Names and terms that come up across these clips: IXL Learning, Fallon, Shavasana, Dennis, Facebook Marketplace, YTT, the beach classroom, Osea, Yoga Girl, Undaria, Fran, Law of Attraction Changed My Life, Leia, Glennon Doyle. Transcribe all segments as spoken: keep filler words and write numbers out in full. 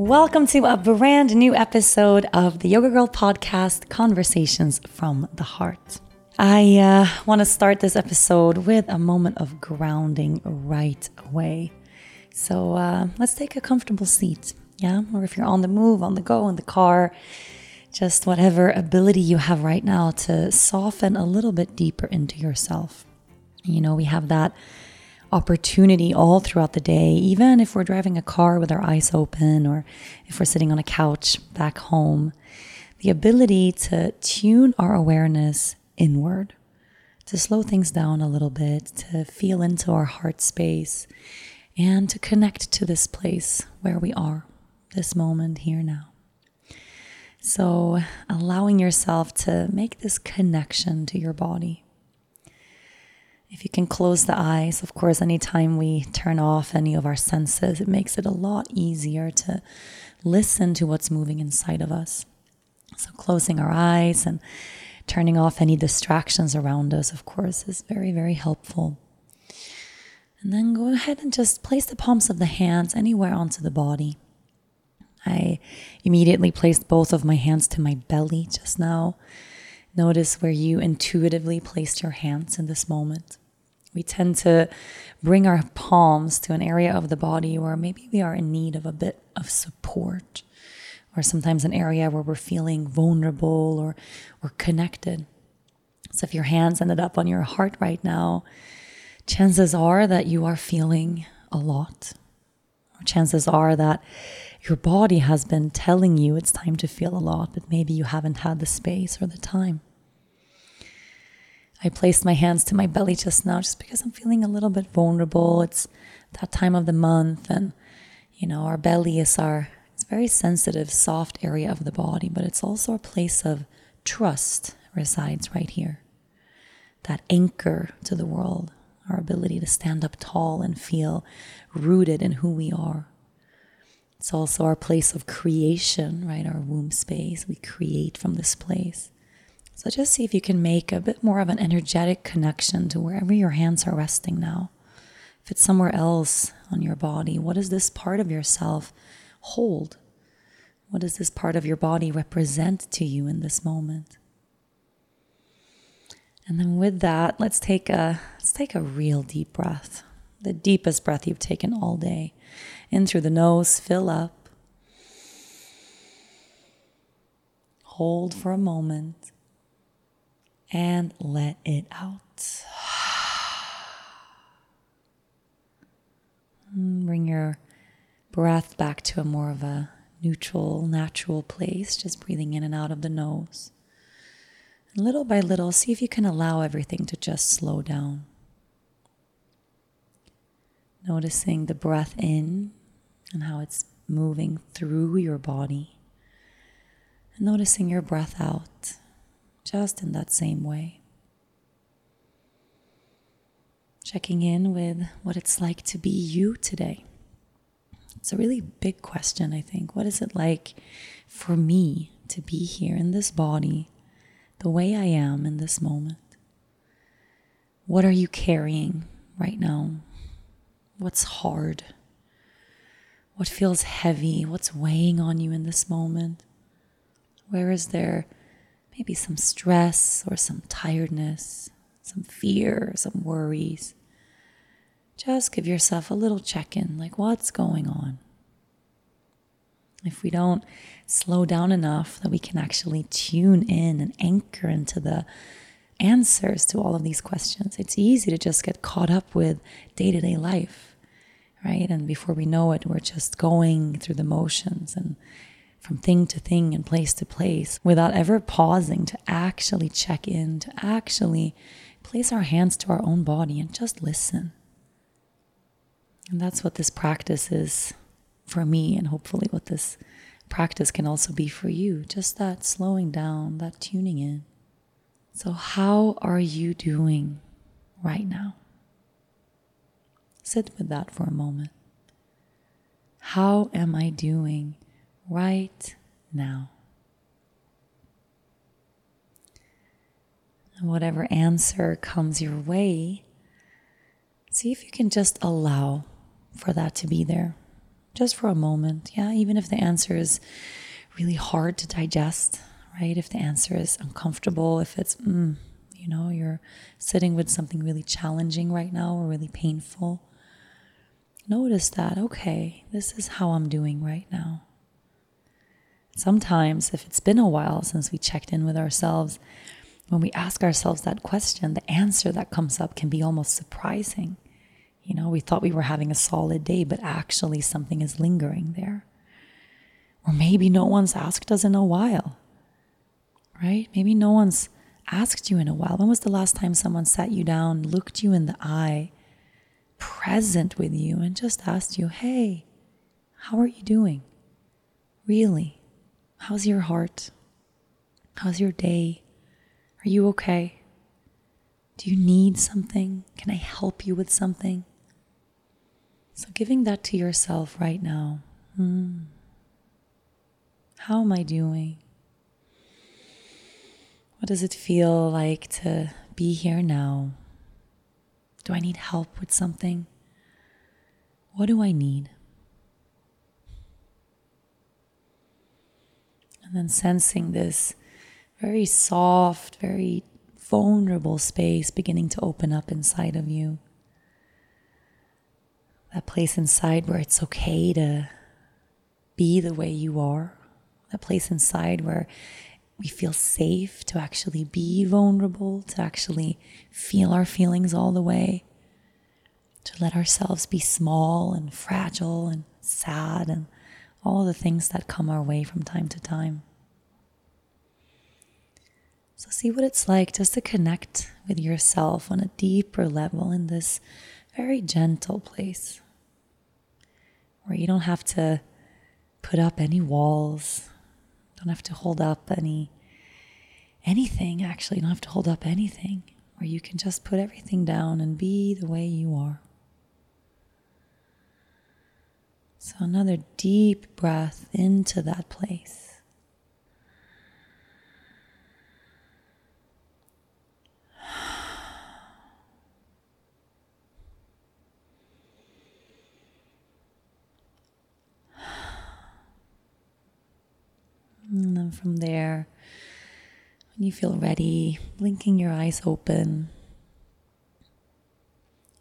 Welcome to a brand new episode of the Yoga Girl podcast, Conversations from the Heart. I uh, want to start this episode with a moment of grounding right away. So uh, let's take a comfortable seat, yeah? Or if you're on the move, on the go, in the car, just whatever ability you have right now to soften a little bit deeper into yourself. You know, we have that opportunity all throughout the day, even if we're driving a car with our eyes open or if we're sitting on a couch back home, the ability to tune our awareness inward, to slow things down a little bit, to feel into our heart space, and to connect to this place where we are, this moment here now. So allowing yourself to make this connection to your body. If you can close the eyes, of course, anytime we turn off any of our senses, it makes it a lot easier to listen to what's moving inside of us. So closing our eyes and turning off any distractions around us, of course, is very, very helpful. And then go ahead and just place the palms of the hands anywhere onto the body. I immediately placed both of my hands to my belly just now. Notice where you intuitively placed your hands in this moment. We tend to bring our palms to an area of the body where maybe we are in need of a bit of support, or sometimes an area where we're feeling vulnerable or, or connected. So if your hands ended up on your heart right now, chances are that you are feeling a lot. Or chances are that your body has been telling you it's time to feel a lot, but maybe you haven't had the space or the time. I placed my hands to my belly just now just because I'm feeling a little bit vulnerable. It's that time of the month, and you know, our belly is our it's a very sensitive, soft area of the body, but it's also a place of trust resides right here. That anchor to the world, our ability to stand up tall and feel rooted in who we are. It's also our place of creation, right? Our womb space. We create from this place. So just see if you can make a bit more of an energetic connection to wherever your hands are resting now. If it's somewhere else on your body, what does this part of yourself hold? What does this part of your body represent to you in this moment? And then with that, let's take a let's take a real deep breath. The deepest breath you've taken all day. In through the nose, fill up. Hold for a moment. And let it out. Bring your breath back to a more of a neutral, natural place. Just breathing in and out of the nose. And little by little, see if you can allow everything to just slow down. Noticing the breath in and how it's moving through your body. And noticing your breath out just in that same way. Checking in with what it's like to be you today. It's a really big question, I think. What is it like for me to be here in this body, the way I am in this moment? What are you carrying right now? What's hard? What feels heavy? What's weighing on you in this moment? Where is there maybe some stress or some tiredness, some fear, some worries? Just give yourself a little check-in, like what's going on? If we don't slow down enough that we can actually tune in and anchor into the answers to all of these questions, it's easy to just get caught up with day-to-day life, right? And before we know it, we're just going through the motions and from thing to thing and place to place without ever pausing to actually check in, to actually place our hands to our own body and just listen. And that's what this practice is for me, and hopefully what this practice can also be for you, just that slowing down, that tuning in. So how are you doing right now? Sit with that for a moment. How am I doing right now? And whatever answer comes your way, see if you can just allow for that to be there, just for a moment. Yeah, even if the answer is really hard to digest, right? If the answer is uncomfortable, if it's, mm, you know, you're sitting with something really challenging right now or really painful, notice that, okay, this is how I'm doing right now. Sometimes, if it's been a while since we checked in with ourselves, when we ask ourselves that question, the answer that comes up can be almost surprising. You know, we thought we were having a solid day, but actually something is lingering there. Or maybe no one's asked us in a while, right? Maybe no one's asked you in a while. When was the last time someone sat you down, looked you in the eye, present with you, and just asked you, hey, how are you doing? Really? How's your heart? How's your day? Are you okay? Do you need something? Can I help you with something? So giving that to yourself right now. Hmm. How am I doing? What does it feel like to be here now? Do I need help with something? What do I need? And then sensing this very soft, very vulnerable space beginning to open up inside of you. That place inside where it's okay to be the way you are. That place inside where we feel safe to actually be vulnerable, to actually feel our feelings all the way, to let ourselves be small and fragile and sad and all the things that come our way from time to time. So see what it's like just to connect with yourself on a deeper level in this very gentle place where you don't have to put up any walls, don't have to hold up any anything actually, you don't have to hold up anything, where you can just put everything down and be the way you are. So another deep breath into that place. And then from there, when you feel ready, blinking your eyes open.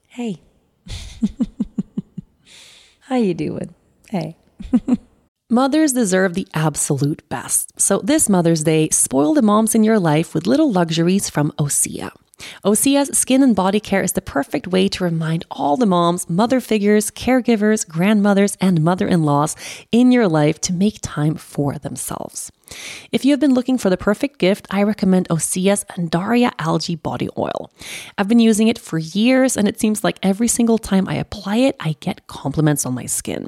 Hey. How you doing? Hey. Mothers deserve the absolute best. So this Mother's Day, spoil the moms in your life with little luxuries from Osea. Osea's skin and body care is the perfect way to remind all the moms, mother figures, caregivers, grandmothers, and mother-in-laws in your life to make time for themselves. If you have been looking for the perfect gift, I recommend Osea's Undaria Algae Body Oil. I've been using it for years, and it seems like every single time I apply it, I get compliments on my skin.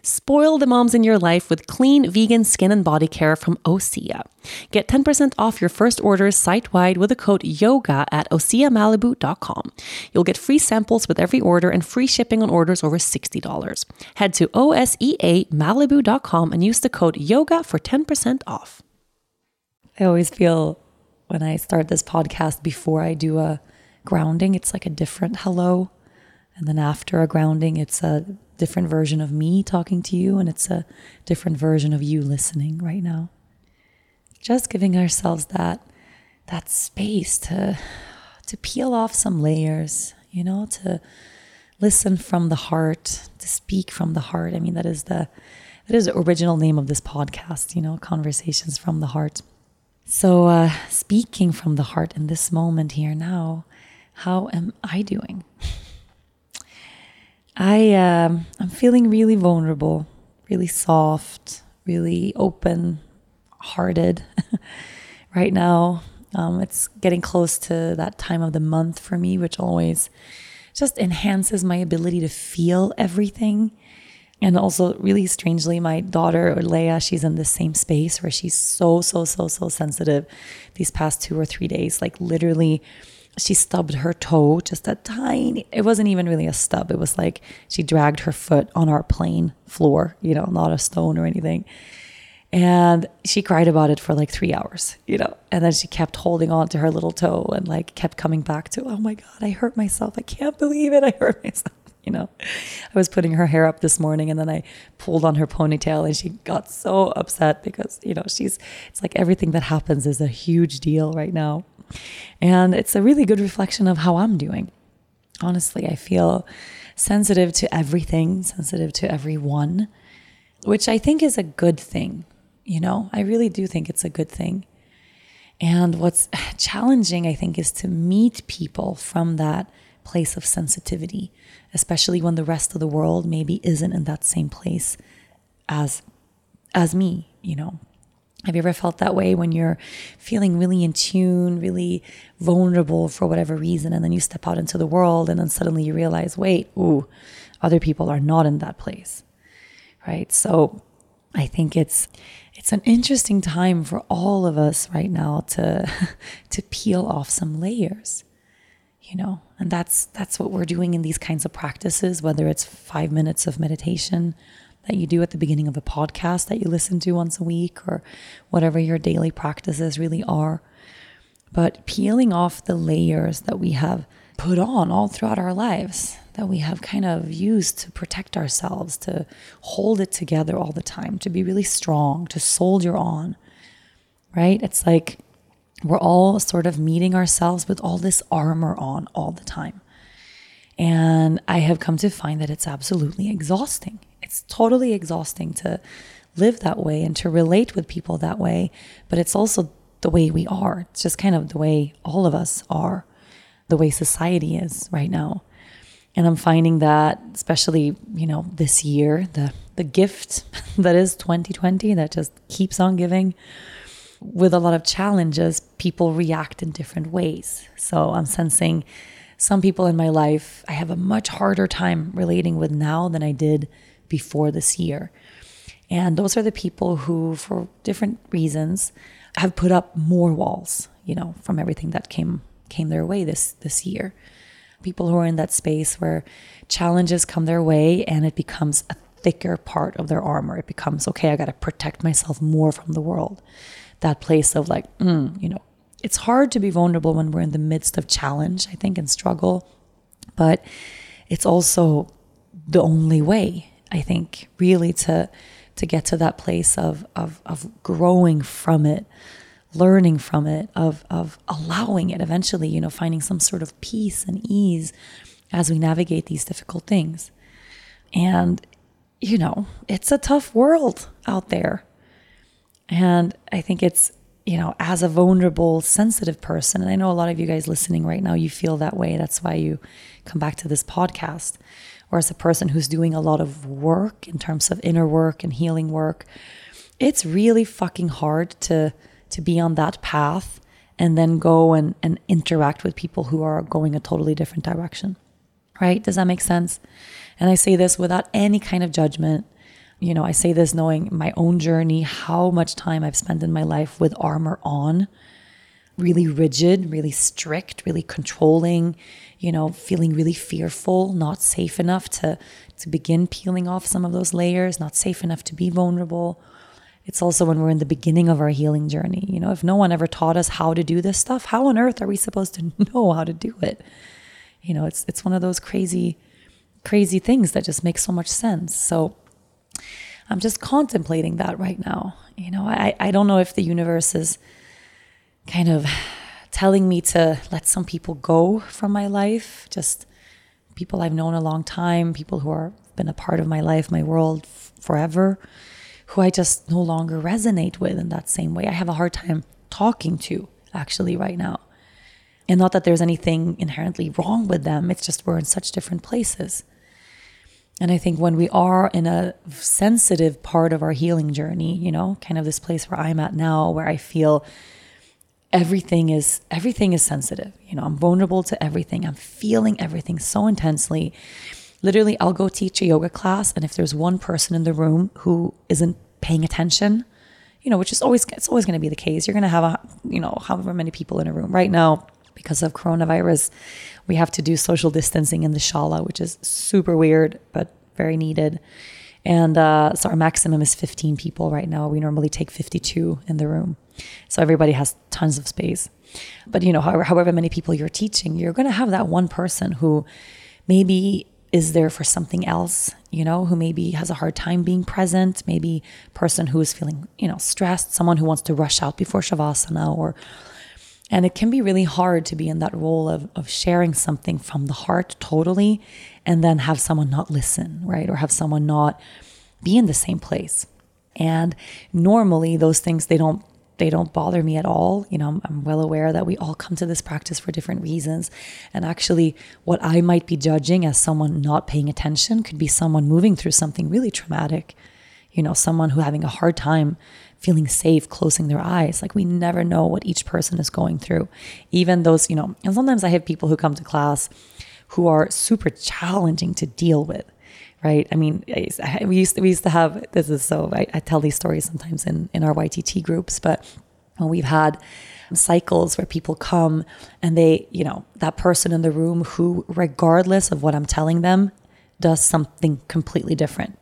Spoil the moms in your life with clean, vegan skin and body care from Osea. Get ten percent off your first orders site-wide with the code YOGA at osea malibu dot com. You'll get free samples with every order and free shipping on orders over sixty dollars. Head to osea malibu dot com and use the code YOGA for ten percent off. I always feel when I start this podcast before I do a grounding, it's like a different hello. And then after a grounding, it's a different version of me talking to you, and it's a different version of you listening right now. Just giving ourselves that that space to to peel off some layers, you know, to listen from the heart, to speak from the heart. I mean, that is the that is the original name of this podcast, you know, Conversations from the Heart. So uh, speaking from the heart in this moment here now, how am I doing? I, um, I'm feeling really vulnerable, really soft, really open-hearted right now. Um, it's getting close to that time of the month for me, which always just enhances my ability to feel everything. And also, really strangely, my daughter, or Leia, she's in the same space where she's so, so, so, so sensitive these past two or three days, like literally. She stubbed her toe, just a tiny, it wasn't even really a stub. It was like she dragged her foot on our plain floor, you know, not a stone or anything. And she cried about it for like three hours, you know, and then she kept holding on to her little toe and like kept coming back to, oh my God, I hurt myself. I can't believe it. I hurt myself. You know, I was putting her hair up this morning and then I pulled on her ponytail and she got so upset because, you know, she's, it's like everything that happens is a huge deal right now. And it's a really good reflection of how I'm doing. Honestly, I feel sensitive to everything, sensitive to everyone, which I think is a good thing. You know, I really do think it's a good thing. And what's challenging, I think, is to meet people from that place of sensitivity, especially when the rest of the world maybe isn't in that same place as, as me, you know. Have you ever felt that way when you're feeling really in tune, really vulnerable for whatever reason, and then you step out into the world and then suddenly you realize, wait, ooh, other people are not in that place, right? So I think it's it's an interesting time for all of us right now to to peel off some layers, you know, and that's that's what we're doing in these kinds of practices, whether it's five minutes of meditation that you do at the beginning of a podcast that you listen to once a week, or whatever your daily practices really are. But peeling off the layers that we have put on all throughout our lives, that we have kind of used to protect ourselves, to hold it together all the time, to be really strong, to soldier on, right? It's like we're all sort of meeting ourselves with all this armor on all the time. And I have come to find that it's absolutely exhausting. It's totally exhausting to live that way and to relate with people that way. But it's also the way we are. It's just kind of the way all of us are, the way society is right now. And I'm finding that, especially, you know, this year, the, the gift that is twenty twenty that just keeps on giving, with a lot of challenges, people react in different ways. So I'm sensing some people in my life, I have a much harder time relating with now than I did before this year. And those are the people who, for different reasons, have put up more walls, you know, from everything that came came their way this this year. People who are in that space where challenges come their way and it becomes a thicker part of their armor. It becomes, okay, I got to protect myself more from the world. That place of like, mm, you know, it's hard to be vulnerable when we're in the midst of challenge, I think, and struggle. But it's also the only way, I think, really to to get to that place of of of growing from it, learning from it, of of allowing it eventually, you know, finding some sort of peace and ease as we navigate these difficult things. And, you know, it's a tough world out there. And I think it's, you know, as a vulnerable, sensitive person, and I know a lot of you guys listening right now, you feel that way. That's why you come back to this podcast. Or as a person who's doing a lot of work in terms of inner work and healing work, it's really fucking hard to to be on that path and then go and, and interact with people who are going a totally different direction, right? Does that make sense? And I say this without any kind of judgment. You know, I say this knowing my own journey, how much time I've spent in my life with armor on, really rigid, really strict, really controlling, you know, feeling really fearful, not safe enough to, to begin peeling off some of those layers, not safe enough to be vulnerable. It's also when we're in the beginning of our healing journey. You know, if no one ever taught us how to do this stuff, how on earth are we supposed to know how to do it? You know, it's it's one of those crazy, crazy things that just make so much sense. So I'm just contemplating that right now. You know, I, I don't know if the universe is kind of telling me to let some people go from my life, just people I've known a long time, people who are been a part of my life, my world f- forever, who I just no longer resonate with in that same way. I have a hard time talking to actually right now. And not that there's anything inherently wrong with them. It's just we're in such different places. And I think when we are in a sensitive part of our healing journey, you know, kind of this place where I'm at now, where I feel everything is, everything is sensitive. You know, I'm vulnerable to everything. I'm feeling everything so intensely. Literally, I'll go teach a yoga class. And if there's one person in the room who isn't paying attention, you know, which is always, it's always going to be the case. You're going to have, a, you know, however many people in a room right now. Because of coronavirus, we have to do social distancing in the shala, which is super weird, but very needed. And uh, so our maximum is fifteen people right now. We normally take fifty-two in the room. So everybody has tons of space. But, you know, however, however many people you're teaching, you're going to have that one person who maybe is there for something else, you know, who maybe has a hard time being present, maybe person who is feeling, you know, stressed, someone who wants to rush out before Shavasana or... And it can be really hard to be in that role of of sharing something from the heart totally and then have someone not listen, right? Or have someone not be in the same place. And normally those things, they don't they don't bother me at all. You know, I'm, I'm well aware that we all come to this practice for different reasons. And actually what I might be judging as someone not paying attention could be someone moving through something really traumatic. You know, someone who having a hard time feeling safe, closing their eyes. Like we never know what each person is going through. Even those, you know, and sometimes I have people who come to class who are super challenging to deal with, right? I mean, I, we used to, we used to have, this is so, I, I tell these stories sometimes in, in our Y T T groups, but when we've had cycles where people come and they, you know, that person in the room who, regardless of what I'm telling them, does something completely different.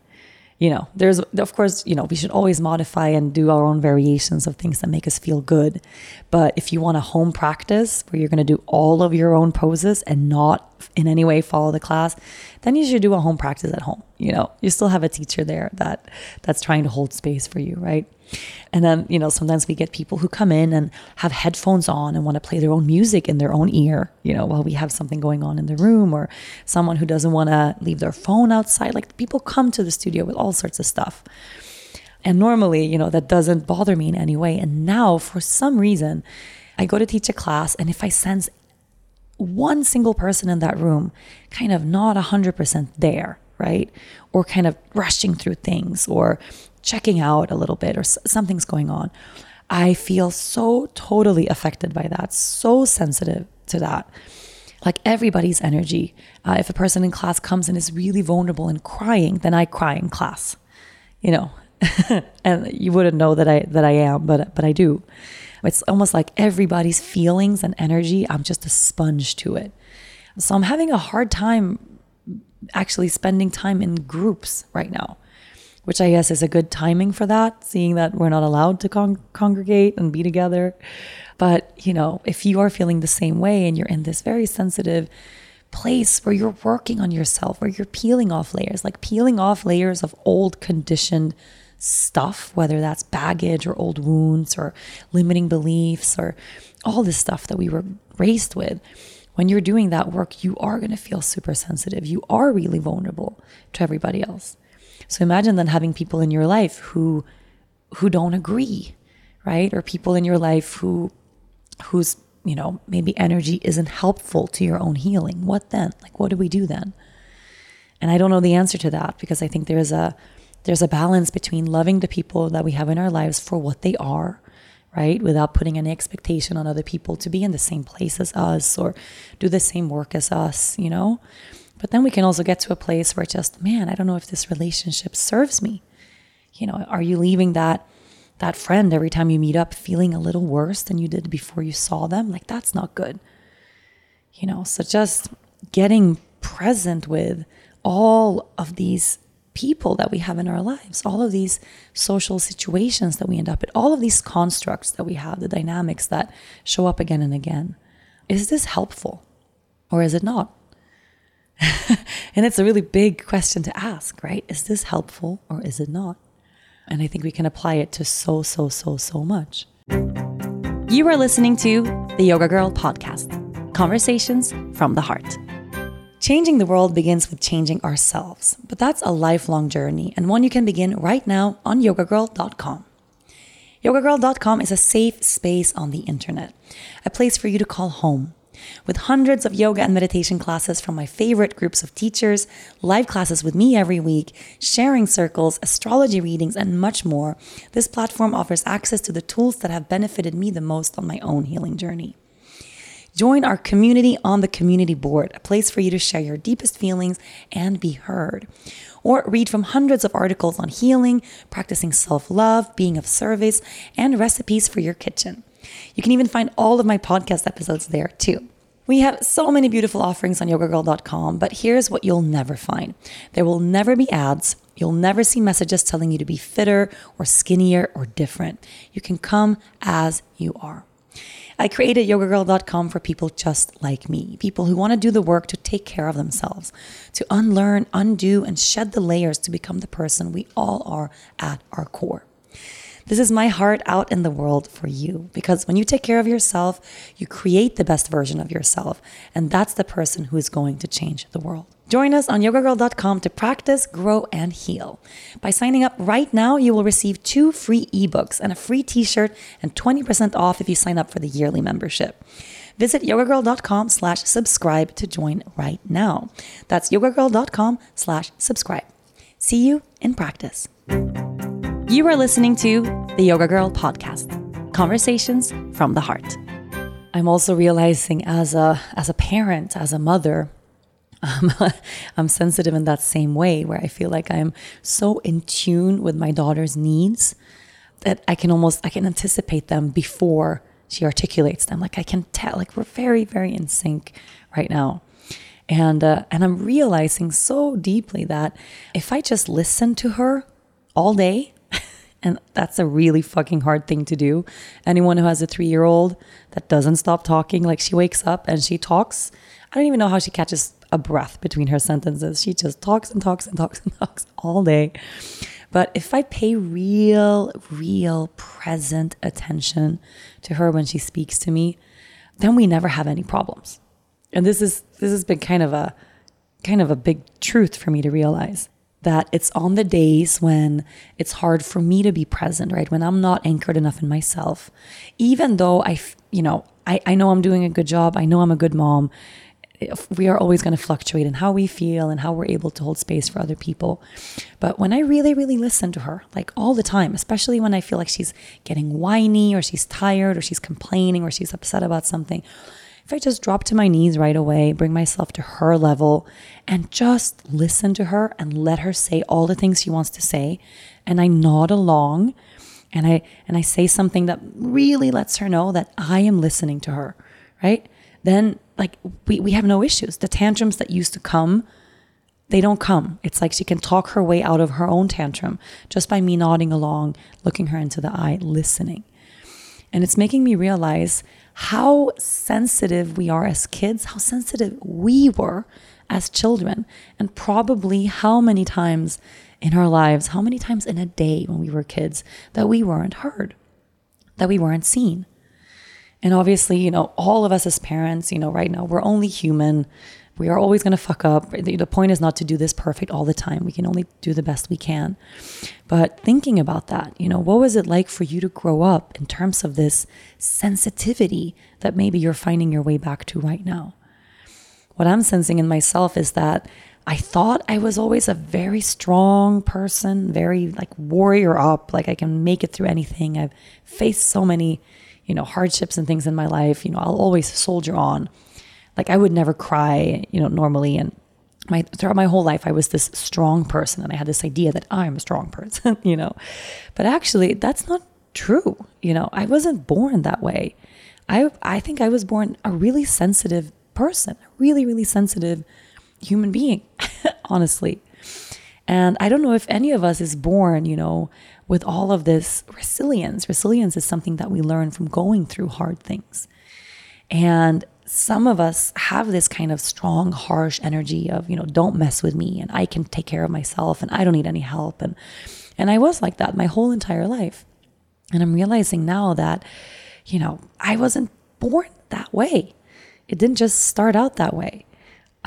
You know, there's, of course, you know, we should always modify and do our own variations of things that make us feel good. But if you want a home practice where you're going to do all of your own poses and not in any way follow the class, then you should do a home practice at home. You know, you still have a teacher there that that's trying to hold space for you, right? And then, you know, sometimes we get people who come in and have headphones on and want to play their own music in their own ear, you know, while we have something going on in the room, or someone who doesn't want to leave their phone outside. Like people come to the studio with all sorts of stuff. And normally, you know, that doesn't bother me in any way. And now for some reason, I go to teach a class, and if I sense one single person in that room kind of not one hundred percent there, right? Or kind of rushing through things or checking out a little bit or something's going on, I feel so totally affected by that, so sensitive to that. Like everybody's energy. Uh, if a person in class comes and is really vulnerable and crying, then I cry in class, you know, and you wouldn't know that I, that I am, but, but I do. It's almost like everybody's feelings and energy, I'm just a sponge to it. So I'm having a hard time actually spending time in groups right now, which I guess is a good timing for that, seeing that we're not allowed to con- congregate and be together. But, you know, if you are feeling the same way and you're in this very sensitive place where you're working on yourself, where you're peeling off layers, like peeling off layers of old conditioned stuff, whether that's baggage or old wounds or limiting beliefs or all this stuff that we were raised with, when you're doing that work, you are going to feel super sensitive. You are really vulnerable to everybody else. So imagine then having people in your life who who don't agree, right? Or people in your life who whose, you know, maybe energy isn't helpful to your own healing. What then? Like, what do we do then? And I don't know the answer to that, because I think there's a there's a balance between loving the people that we have in our lives for what they are, right? Without putting any expectation on other people to be in the same place as us or do the same work as us, you know? But then we can also get to a place where just, man, I don't know if this relationship serves me. You know, are you leaving that that friend every time you meet up feeling a little worse than you did before you saw them? Like, that's not good. You know, so just getting present with all of these people that we have in our lives, all of these social situations that we end up in, all of these constructs that we have, the dynamics that show up again and again. Is this helpful or is it not? And it's a really big question to ask, right? Is this helpful or is it not? And I think we can apply it to so, so, so, so much. You are listening to the Yoga Girl podcast, conversations from the heart. Changing the world begins with changing ourselves, but that's a lifelong journey and one you can begin right now on yoga girl dot com. yoga girl dot com is a safe space on the internet, a place for you to call home. With hundreds of yoga and meditation classes from my favorite groups of teachers, live classes with me every week, sharing circles, astrology readings, and much more, this platform offers access to the tools that have benefited me the most on my own healing journey. Join our community on the community board, a place for you to share your deepest feelings and be heard. Or read from hundreds of articles on healing, practicing self-love, being of service, and recipes for your kitchen. You can even find all of my podcast episodes there too. We have so many beautiful offerings on yoga girl dot com, but here's what you'll never find. There will never be ads. You'll never see messages telling you to be fitter or skinnier or different. You can come as you are. I created yoga girl dot com for people just like me, people who want to do the work to take care of themselves, to unlearn, undo, and shed the layers to become the person we all are at our core. This is my heart out in the world for you, because when you take care of yourself, you create the best version of yourself, and that's the person who is going to change the world. Join us on yoga girl dot com to practice, grow, and heal. By signing up right now, you will receive two free ebooks and a free t-shirt and twenty percent off if you sign up for the yearly membership. Visit yoga girl dot com slash subscribe to join right now. That's yoga girl dot com slash subscribe. See you in practice. You are listening to the Yoga Girl podcast, conversations from the heart. I'm also realizing as a as a parent, as a mother, um, I'm sensitive in that same way, where I feel like I'm so in tune with my daughter's needs that I can almost, I can anticipate them before she articulates them. Like I can tell, like we're very, very in sync right now. And, uh, and I'm realizing so deeply that if I just listen to her all day, and that's a really fucking hard thing to do. Anyone who has a three-year-old that doesn't stop talking, like she wakes up and she talks. I don't even know how she catches a breath between her sentences. She just talks and talks and talks and talks all day. But if I pay real, real present attention to her when she speaks to me, then we never have any problems. And this is this has been kind of a kind of a big truth for me to realize. That it's on the days when it's hard for me to be present, right? When I'm not anchored enough in myself, even though I, you know, I, I know I'm doing a good job. I know I'm a good mom. We are always going to fluctuate in how we feel and how we're able to hold space for other people. But when I really, really listen to her, like all the time, especially when I feel like she's getting whiny or she's tired or she's complaining or she's upset about something, if I just drop to my knees right away, bring myself to her level and just listen to her and let her say all the things she wants to say. And I nod along and I and I say something that really lets her know that I am listening to her, right? Then like we, we have no issues. The tantrums that used to come, they don't come. It's like she can talk her way out of her own tantrum just by me nodding along, looking her into the eye, listening. And it's making me realize how sensitive we are as kids, how sensitive we were as children, and probably how many times in our lives, how many times in a day when we were kids that we weren't heard, that we weren't seen. And obviously, you know, all of us as parents, you know, right now, we're only human. We are always going to fuck up. The point is not to do this perfect all the time. We can only do the best we can. But thinking about that, you know, what was it like for you to grow up in terms of this sensitivity that maybe you're finding your way back to right now? What I'm sensing in myself is that I thought I was always a very strong person, very like warrior up, like I can make it through anything. I've faced so many, you know, hardships and things in my life. You know, I'll always soldier on. Like I would never cry, you know, normally. And my throughout my whole life, I was this strong person. And I had this idea that I'm a strong person, you know. But actually, that's not true. You know, I wasn't born that way. I I think I was born a really sensitive person, a really, really sensitive human being, honestly. And I don't know if any of us is born, you know, with all of this resilience. Resilience is something that we learn from going through hard things. And some of us have this kind of strong, harsh energy of, you know, don't mess with me and I can take care of myself and I don't need any help. And, and I was like that my whole entire life. And I'm realizing now that, you know, I wasn't born that way. It didn't just start out that way.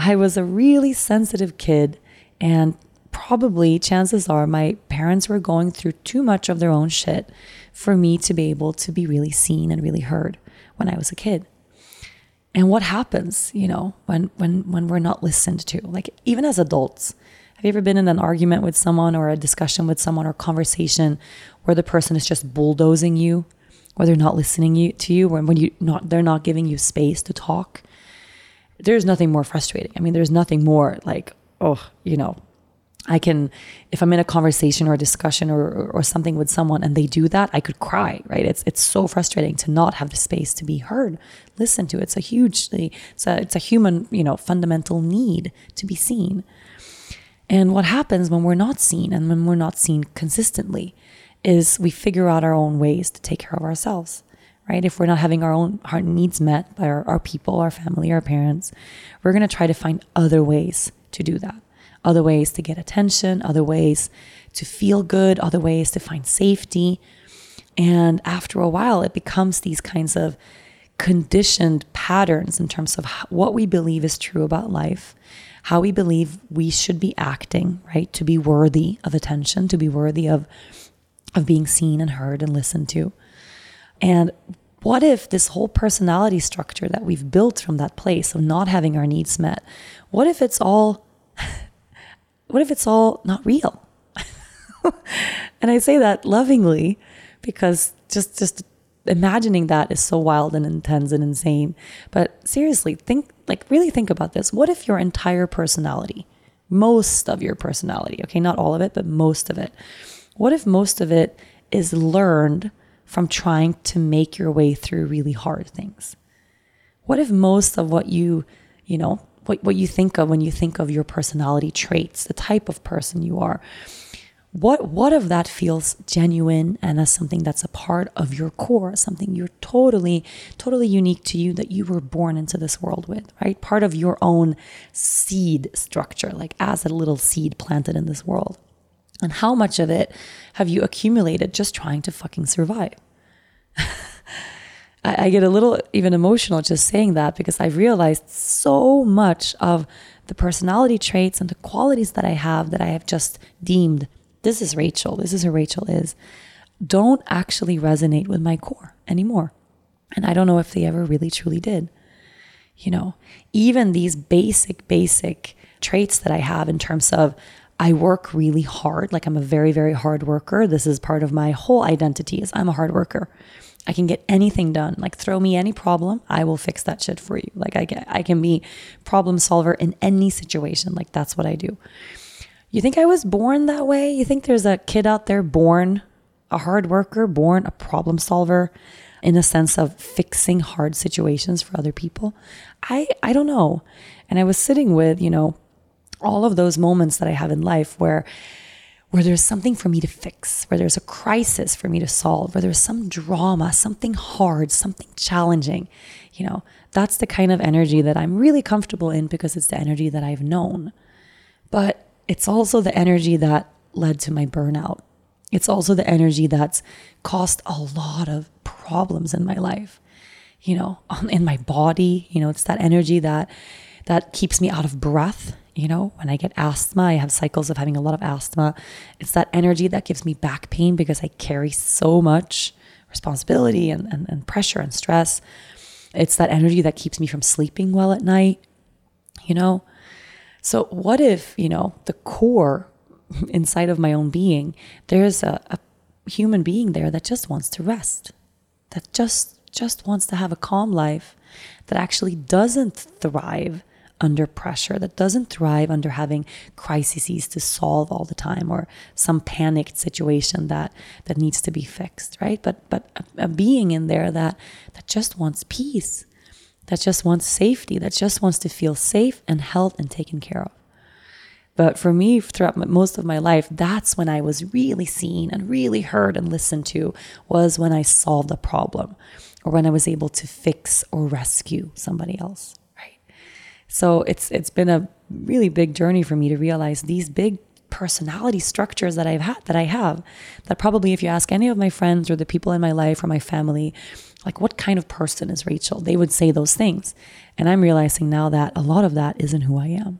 I was a really sensitive kid, and probably chances are my parents were going through too much of their own shit for me to be able to be really seen and really heard when I was a kid. And what happens, you know, when, when, when we're not listened to, like even as adults, have you ever been in an argument with someone or a discussion with someone or conversation where the person is just bulldozing you, or they're not listening you, to you, or when you not, they're not giving you space to talk? There's nothing more frustrating. I mean, there's nothing more like, oh, you know, I can, if I'm in a conversation or a discussion or, or, or something with someone and they do that, I could cry, right? It's it's so frustrating to not have the space to be heard, listened to. It's a hugely, it's a, it's a human, you know, fundamental need to be seen. And what happens when we're not seen and when we're not seen consistently is we figure out our own ways to take care of ourselves, right? If we're not having our own heart needs met by our, our people, our family, our parents, we're going to try to find other ways to do that. Other ways to get attention, other ways to feel good, other ways to find safety. And after a while, it becomes these kinds of conditioned patterns in terms of what we believe is true about life, how we believe we should be acting, right? To be worthy of attention, to be worthy of, of being seen and heard and listened to. And what if this whole personality structure that we've built from that place of not having our needs met, what if it's all... What if it's all not real? And I say that lovingly because just, just imagining that is so wild and intense and insane. But seriously, think like really think about this. What if your entire personality, most of your personality, okay, not all of it, but most of it. What if most of it is learned from trying to make your way through really hard things? What if most of what you, you know, What, what you think of when you think of your personality traits, the type of person you are. What what of that feels genuine and as something that's a part of your core, something you're totally, totally unique to you that you were born into this world with, right? Part of your own seed structure, like as a little seed planted in this world. And how much of it have you accumulated just trying to fucking survive? I get a little even emotional just saying that because I've realized so much of the personality traits and the qualities that I have that I have just deemed, this is Rachel, this is who Rachel is, don't actually resonate with my core anymore. And I don't know if they ever really truly did. You know, even these basic, basic traits that I have in terms of I work really hard, like I'm a very, very hard worker. This is part of my whole identity is I'm a hard worker. I can get anything done. Like throw me any problem, I will fix that shit for you. Like I can, I can be problem solver in any situation. Like that's what I do. You think I was born that way? You think there's a kid out there born a hard worker, born a problem solver in a sense of fixing hard situations for other people? I, I don't know. And I was sitting with, you know, all of those moments that I have in life where where there's something for me to fix, where there's a crisis for me to solve, where there's some drama, something hard, something challenging, you know, that's the kind of energy that I'm really comfortable in because it's the energy that I've known. But it's also the energy that led to my burnout. It's also the energy that's caused a lot of problems in my life. you know, in my body. You know, it's that energy that that keeps me out of breath. You know, when I get asthma, I have cycles of having a lot of asthma. It's that energy that gives me back pain because I carry so much responsibility and, and, and pressure and stress. It's that energy that keeps me from sleeping well at night, you know? So what if, you know, the core inside of my own being, there's a, a human being there that just wants to rest, that just just wants to have a calm life, that actually doesn't thrive under pressure, that doesn't thrive under having crises to solve all the time or some panicked situation that that needs to be fixed, right? But but a, a being in there that that just wants peace, that just wants safety, that just wants to feel safe and held and taken care of. But for me, throughout most of my life, that's when I was really seen and really heard and listened to, was when I solved a problem or when I was able to fix or rescue somebody else, right? So it's it's been a really big journey for me to realize these big personality structures that I've had, that I have, that probably if you ask any of my friends or the people in my life or my family, like, what kind of person is Rachel? They would say those things. And I'm realizing now that a lot of that isn't who I am.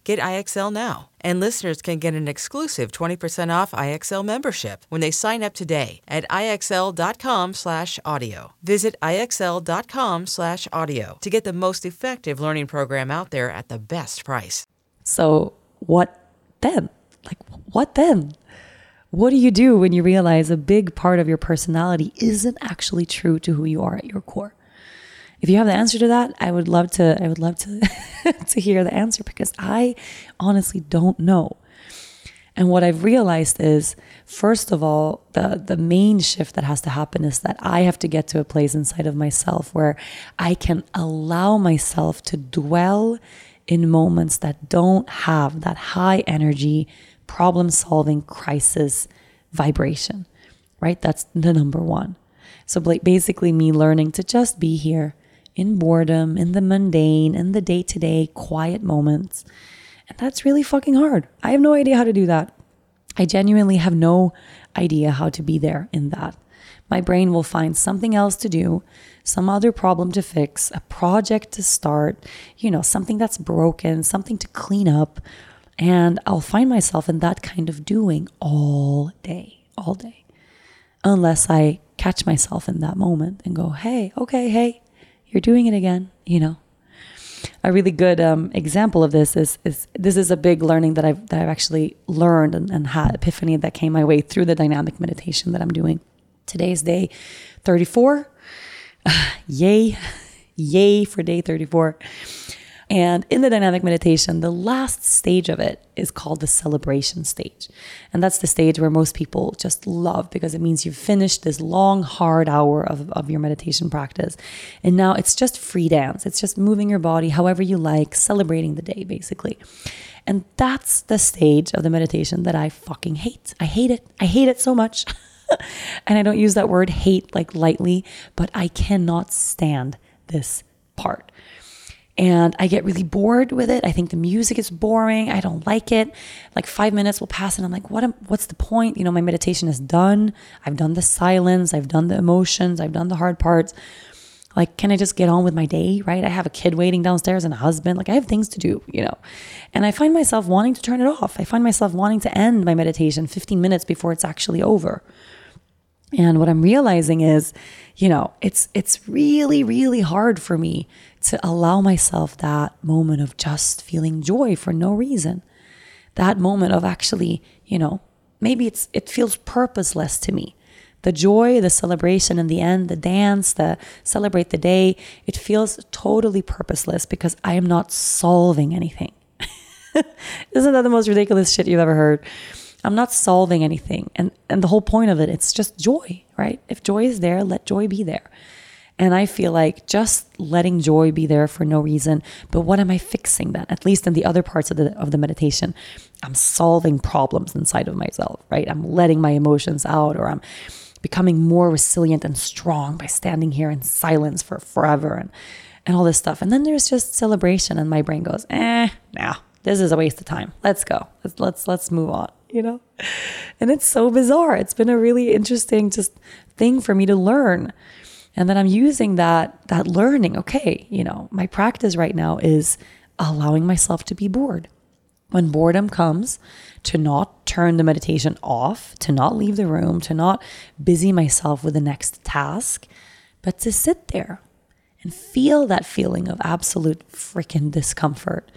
Get I X L now. And listeners can get an exclusive twenty percent off I X L membership when they sign up today at IXL.com slash audio. Visit IXL.com slash audio to get the most effective learning program out there at the best price. So what then? Like, what then? What do you do when you realize a big part of your personality isn't actually true to who you are at your core? If you have the answer to that, I would love to, I would love to, to hear the answer, because I honestly don't know. And what I've realized is, first of all, the, the main shift that has to happen is that I have to get to a place inside of myself where I can allow myself to dwell in moments that don't have that high energy, problem-solving crisis vibration, right? That's the number one. So basically me learning to just be here, in boredom, in the mundane, in the day-to-day quiet moments. And that's really fucking hard. I have no idea how to do that. I genuinely have no idea how to be there in that. My brain will find something else to do, some other problem to fix, a project to start, you know, something that's broken, something to clean up. And I'll find myself in that kind of doing all day, all day. Unless I catch myself in that moment and go, hey, okay, hey, you're doing it again, you know. A really good um, example of this is, is this is a big learning that I've, that I've actually learned and, and had epiphany that came my way through the dynamic meditation that I'm doing. Today's day thirty-four. Yay. Yay for day thirty-four. And in the dynamic meditation, the last stage of it is called the celebration stage. And that's the stage where most people just love, because it means you've finished this long, hard hour of, of your meditation practice. And now it's just free dance. It's just moving your body however you like, celebrating the day, basically. And that's the stage of the meditation that I fucking hate. I hate it. I hate it so much. And I don't use that word hate like lightly, but I cannot stand this part. And I get really bored with it. I think the music is boring. I don't like it. Like five minutes will pass and I'm like, what? Am, what's the point? You know, my meditation is done. I've done the silence. I've done the emotions. I've done the hard parts. Like, can I just get on with my day, right? I have a kid waiting downstairs and a husband. Like, I have things to do, you know. And I find myself wanting to turn it off. I find myself wanting to end my meditation fifteen minutes before it's actually over. And what I'm realizing is, you know, it's it's really, really hard for me to allow myself that moment of just feeling joy for no reason. That moment of actually, you know, maybe it's it feels purposeless to me, The joy, the celebration in the end, the dance, the celebrate the day, it feels totally purposeless because I am not solving anything. Isn't that the most ridiculous shit you've ever heard? I'm not solving anything. And and the whole point of it, it's just joy, right? If joy is there, let joy be there. And I feel like just letting joy be there for no reason. But what am I fixing then? At least in the other parts of the of the meditation, I'm solving problems inside of myself, right? I'm letting my emotions out, or I'm becoming more resilient and strong by standing here in silence for forever and, and all this stuff. And then there's just celebration, and my brain goes, eh, no, this is a waste of time. Let's go. Let's let's let's move on, you know? And it's so bizarre. It's been a really interesting just thing for me to learn. And then I'm using that that learning. Okay, you know, my practice right now is allowing myself to be bored. When boredom comes, to not turn the meditation off, to not leave the room, to not busy myself with the next task, but to sit there and feel that feeling of absolute freaking discomfort.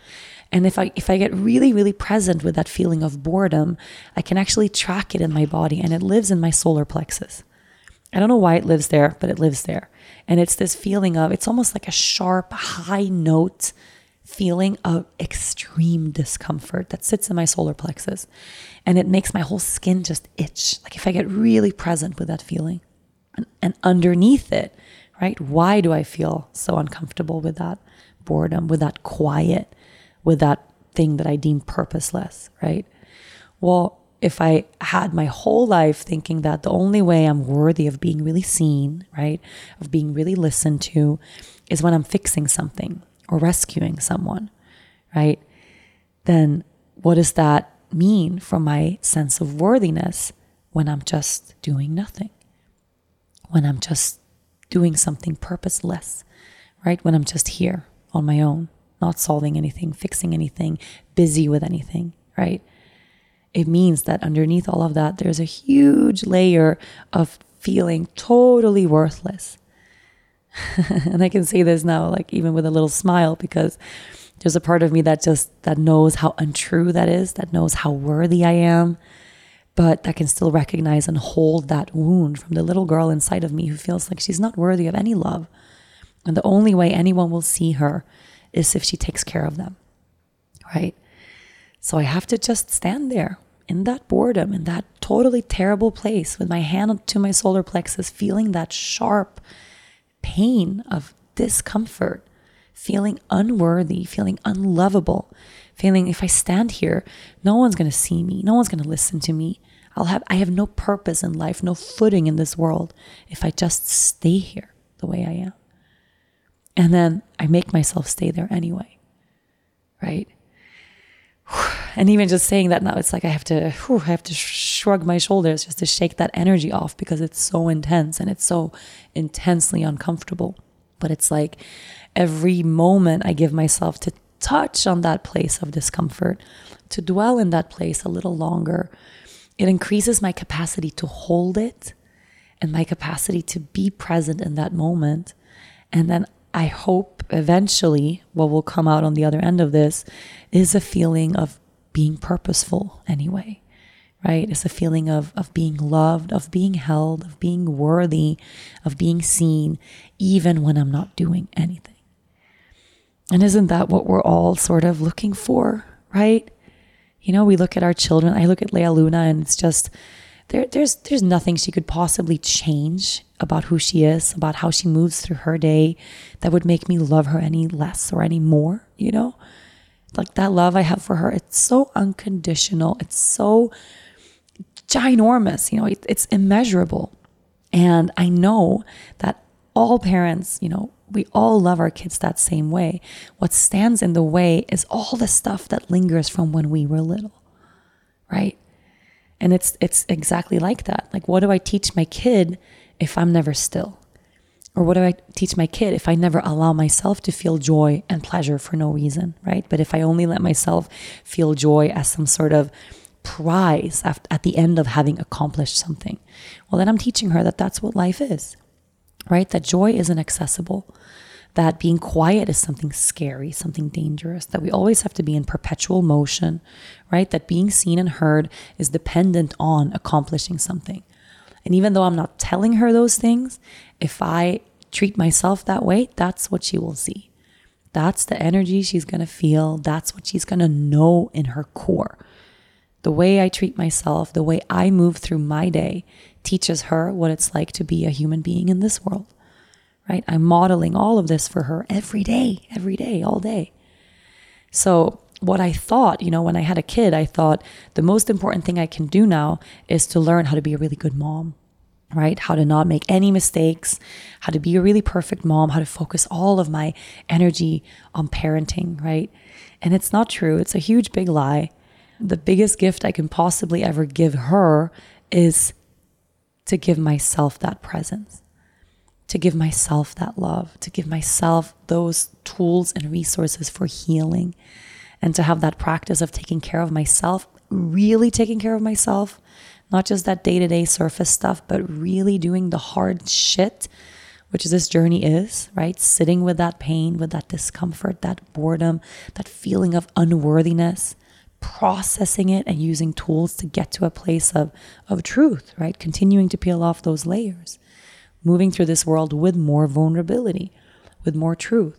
And if I if I get really, really present with that feeling of boredom, I can actually track it in my body, and it lives in my solar plexus. I don't know why it lives there, but it lives there. And it's this feeling of, it's almost like a sharp, high note feeling of extreme discomfort that sits in my solar plexus. And it makes my whole skin just itch. Like if I get really present with that feeling and, and underneath it, right? Why do I feel so uncomfortable with that boredom, with that quiet, with that thing that I deem purposeless, right? Well, if I had my whole life thinking that the only way I'm worthy of being really seen, right, of being really listened to, is when I'm fixing something or rescuing someone, right, then what does that mean for my sense of worthiness when I'm just doing nothing, when I'm just doing something purposeless, right, when I'm just here on my own, not solving anything, fixing anything, busy with anything, right? It means that underneath all of that, there's a huge layer of feeling totally worthless. And I can say this now, like even with a little smile, because there's a part of me that just, that knows how untrue that is, that knows how worthy I am, but that can still recognize and hold that wound from the little girl inside of me who feels like she's not worthy of any love. And the only way anyone will see her is if she takes care of them, right? So I have to just stand there in that boredom, in that totally terrible place, with my hand to my solar plexus, feeling that sharp pain of discomfort, feeling unworthy, feeling unlovable, feeling if I stand here, no one's going to see me, no one's going to listen to me. I'll have, I have no purpose in life, no footing in this world if I just stay here the way I am. And then I make myself stay there anyway, right? And even just saying that now, it's like I have to whew, I have to shrug my shoulders just to shake that energy off, because it's so intense and it's so intensely uncomfortable. But it's like every moment I give myself to touch on that place of discomfort, to dwell in that place a little longer, it increases my capacity to hold it and my capacity to be present in that moment. And then I hope eventually what will come out on the other end of this is a feeling of being purposeful anyway, right? It's a feeling of, of being loved, of being held, of being worthy, of being seen, even when I'm not doing anything. And isn't that what we're all sort of looking for, right? You know, we look at our children. I look at Leia Luna, and it's just, there, there's, there's nothing she could possibly change about who she is, about how she moves through her day, that would make me love her any less or any more, you know? Like that love I have for her, it's so unconditional. It's so ginormous, you know, it, it's immeasurable. And I know that all parents, you know, we all love our kids that same way. What stands in the way is all the stuff that lingers from when we were little, right? And it's it's exactly like that. Like, what do I teach my kid if I'm never still? Or what do I teach my kid if I never allow myself to feel joy and pleasure for no reason, right? But if I only let myself feel joy as some sort of prize at the end of having accomplished something, well, then I'm teaching her that that's what life is, right? That joy isn't accessible, that being quiet is something scary, something dangerous, that we always have to be in perpetual motion, right? That being seen and heard is dependent on accomplishing something. And even though I'm not telling her those things, if I treat myself that way, that's what she will see. That's the energy she's going to feel. That's what she's going to know in her core. The way I treat myself, the way I move through my day teaches her what it's like to be a human being in this world, right? I'm modeling all of this for her every day, every day, all day. So what I thought, you know, when I had a kid, I thought the most important thing I can do now is to learn how to be a really good mom, right? How to not make any mistakes, how to be a really perfect mom, how to focus all of my energy on parenting, right? And it's not true. It's a huge, big lie. The biggest gift I can possibly ever give her is to give myself that presence, to give myself that love, to give myself those tools and resources for healing, and to have that practice of taking care of myself, really taking care of myself, not just that day-to-day surface stuff, but really doing the hard shit, which this journey is, right? Sitting with that pain, with that discomfort, that boredom, that feeling of unworthiness, processing it and using tools to get to a place of, of truth, right? Continuing to peel off those layers, moving through this world with more vulnerability, with more truth.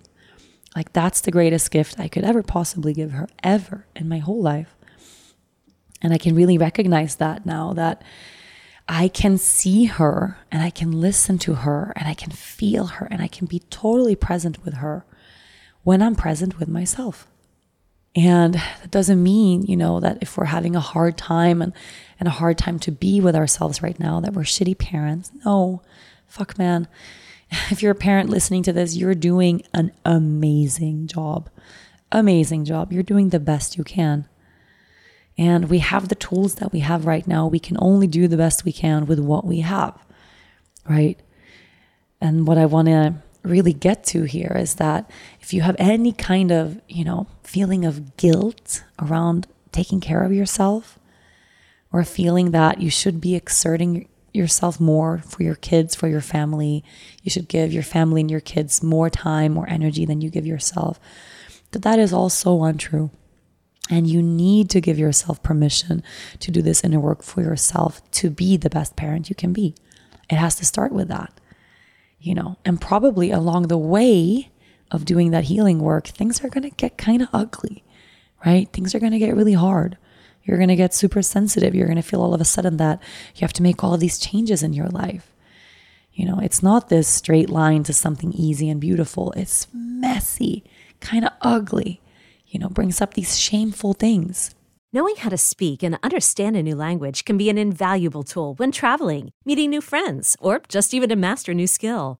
Like that's the greatest gift I could ever possibly give her ever in my whole life. And I can really recognize that now, that I can see her and I can listen to her and I can feel her and I can be totally present with her when I'm present with myself. And that doesn't mean, you know, that if we're having a hard time and, and a hard time to be with ourselves right now, that we're shitty parents. No, fuck man. If you're a parent listening to this, you're doing an amazing job. Amazing job. You're doing the best you can. And we have the tools that we have right now. We can only do the best we can with what we have, right? And what I want to really get to here is that if you have any kind of, you know, feeling of guilt around taking care of yourself, or feeling that you should be exerting yourself more for your kids, for your family, you should give your family and your kids more time, more energy than you give yourself, that that is all so untrue. And you need to give yourself permission to do this inner work for yourself, to be the best parent you can be. It has to start with that, you know, and probably along the way of doing that healing work, things are going to get kind of ugly, right? Things are going to get really hard. You're going to get super sensitive. You're going to feel all of a sudden that you have to make all of these changes in your life. You know, it's not this straight line to something easy and beautiful. It's messy, kind of ugly, you know, brings up these shameful things. Knowing how to speak and understand a new language can be an invaluable tool when traveling, meeting new friends, or just even to master a new skill.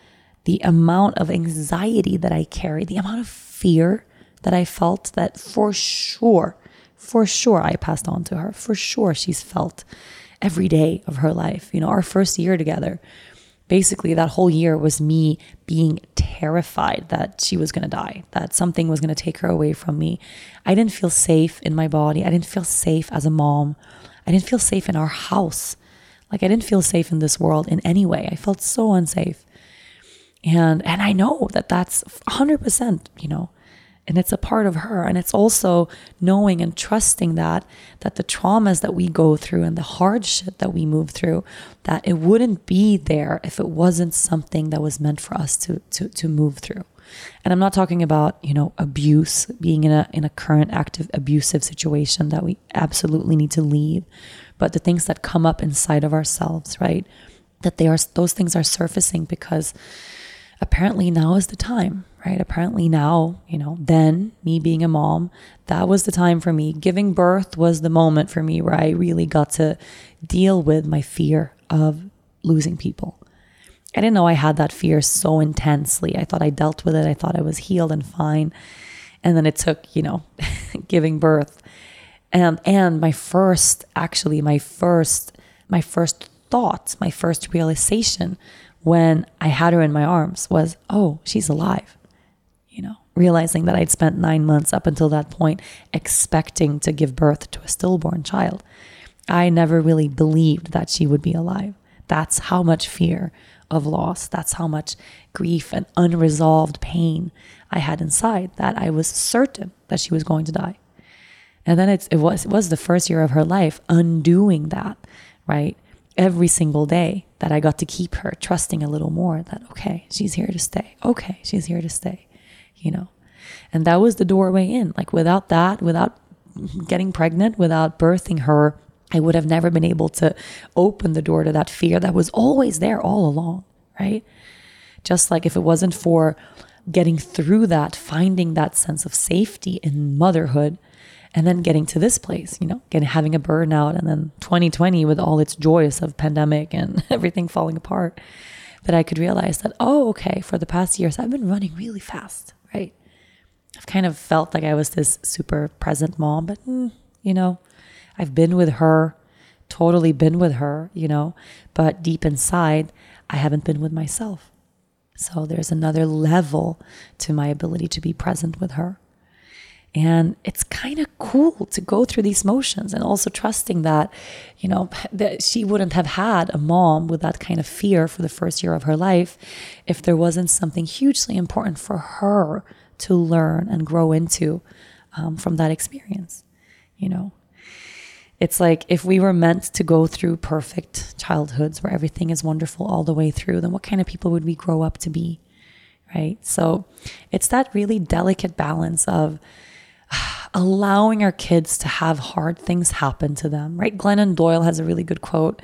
the amount of anxiety that I carried, the amount of fear that I felt that for sure For sure, I passed on to her. For sure, she's felt every day of her life. You know, our first year together, basically that whole year was me being terrified that she was going to die, that something was going to take her away from me. I didn't feel safe in my body. I didn't feel safe as a mom. I didn't feel safe in our house. Like I didn't feel safe in this world in any way. I felt so unsafe. And, and I know that that's one hundred percent, you know, and it's a part of her. And it's also knowing and trusting that, that the traumas that we go through and the hardship that we move through, that it wouldn't be there if it wasn't something that was meant for us to, to, to move through. And I'm not talking about, you know, abuse, being in a, in a current active abusive situation that we absolutely need to leave, but the things that come up inside of ourselves, right? That they are, those things are surfacing because apparently now is the time, right? Apparently now, you know, then me being a mom, that was the time for me. Giving birth was the moment for me where I really got to deal with my fear of losing people. I didn't know I had that fear so intensely. I thought I dealt with it. I thought I was healed and fine. And then it took, you know, giving birth. And and my first, actually, my first, my first thoughts, my first realization when I had her in my arms was, oh, she's alive. You know, realizing that I'd spent nine months up until that point expecting to give birth to a stillborn child. I never really believed that she would be alive. That's how much fear of loss. That's how much grief and unresolved pain I had inside, that I was certain that she was going to die. And then it's, it was, it was the first year of her life, undoing that, right? Every single day that I got to keep her, trusting a little more that, okay, she's here to stay. Okay, she's here to stay, you know? And that was the doorway in. Like without that, without getting pregnant, without birthing her, I would have never been able to open the door to that fear that was always there all along, right? Just like if it wasn't for getting through that, finding that sense of safety in motherhood, and then getting to this place, you know, getting, having a burnout, and then twenty twenty with all its joys of pandemic and everything falling apart, that I could realize that, oh, okay, for the past years, I've been running really fast, right? I've kind of felt like I was this super present mom, but, mm, you know, I've been with her, totally been with her, you know, but deep inside, I haven't been with myself. So there's another level to my ability to be present with her. And it's kind of cool to go through these motions, and also trusting that, you know, that she wouldn't have had a mom with that kind of fear for the first year of her life if there wasn't something hugely important for her to learn and grow into um, from that experience, you know. It's like if we were meant to go through perfect childhoods where everything is wonderful all the way through, then what kind of people would we grow up to be, right? So it's that really delicate balance of allowing our kids to have hard things happen to them, right? Glennon Doyle has a really good quote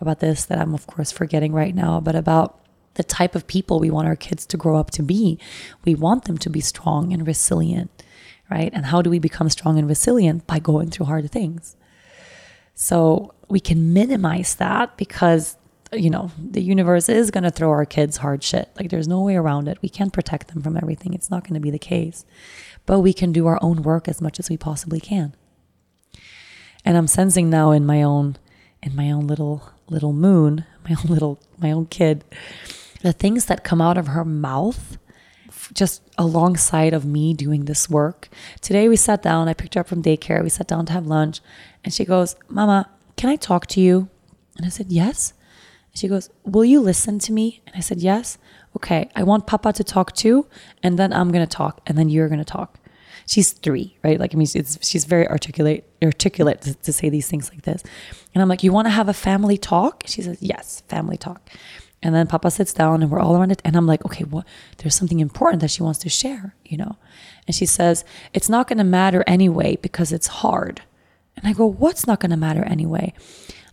about this that I'm, of course, forgetting right now, but about the type of people we want our kids to grow up to be. We want them to be strong and resilient, right? And how do we become strong and resilient? By going through hard things. So we can minimize that, because, you know, the universe is going to throw our kids hard shit. Like there's no way around it. We can't protect them from everything. It's not going to be the case, but we can do our own work as much as we possibly can. And I'm sensing now in my own, in my own little, little moon, my own little, my own kid, the things that come out of her mouth just alongside of me doing this work. Today we sat down, I picked her up from daycare, we sat down to have lunch, and she goes, "Mama, can I talk to you?" And I said, "Yes." And she goes, "Will you listen to me?" And I said, "Yes." "Okay, I want Papa to talk too, and then I'm going to talk, and then you're going to talk." She's three, right? Like, I mean, it's, she's very articulate articulate to, to say these things like this. And I'm like, "You want to have a family talk?" She says, "Yes, family talk." And then Papa sits down and we're all around it. And I'm like, okay, what? There's something important that she wants to share, you know? And she says, "It's not going to matter anyway because it's hard." And I go, "What's not going to matter anyway?"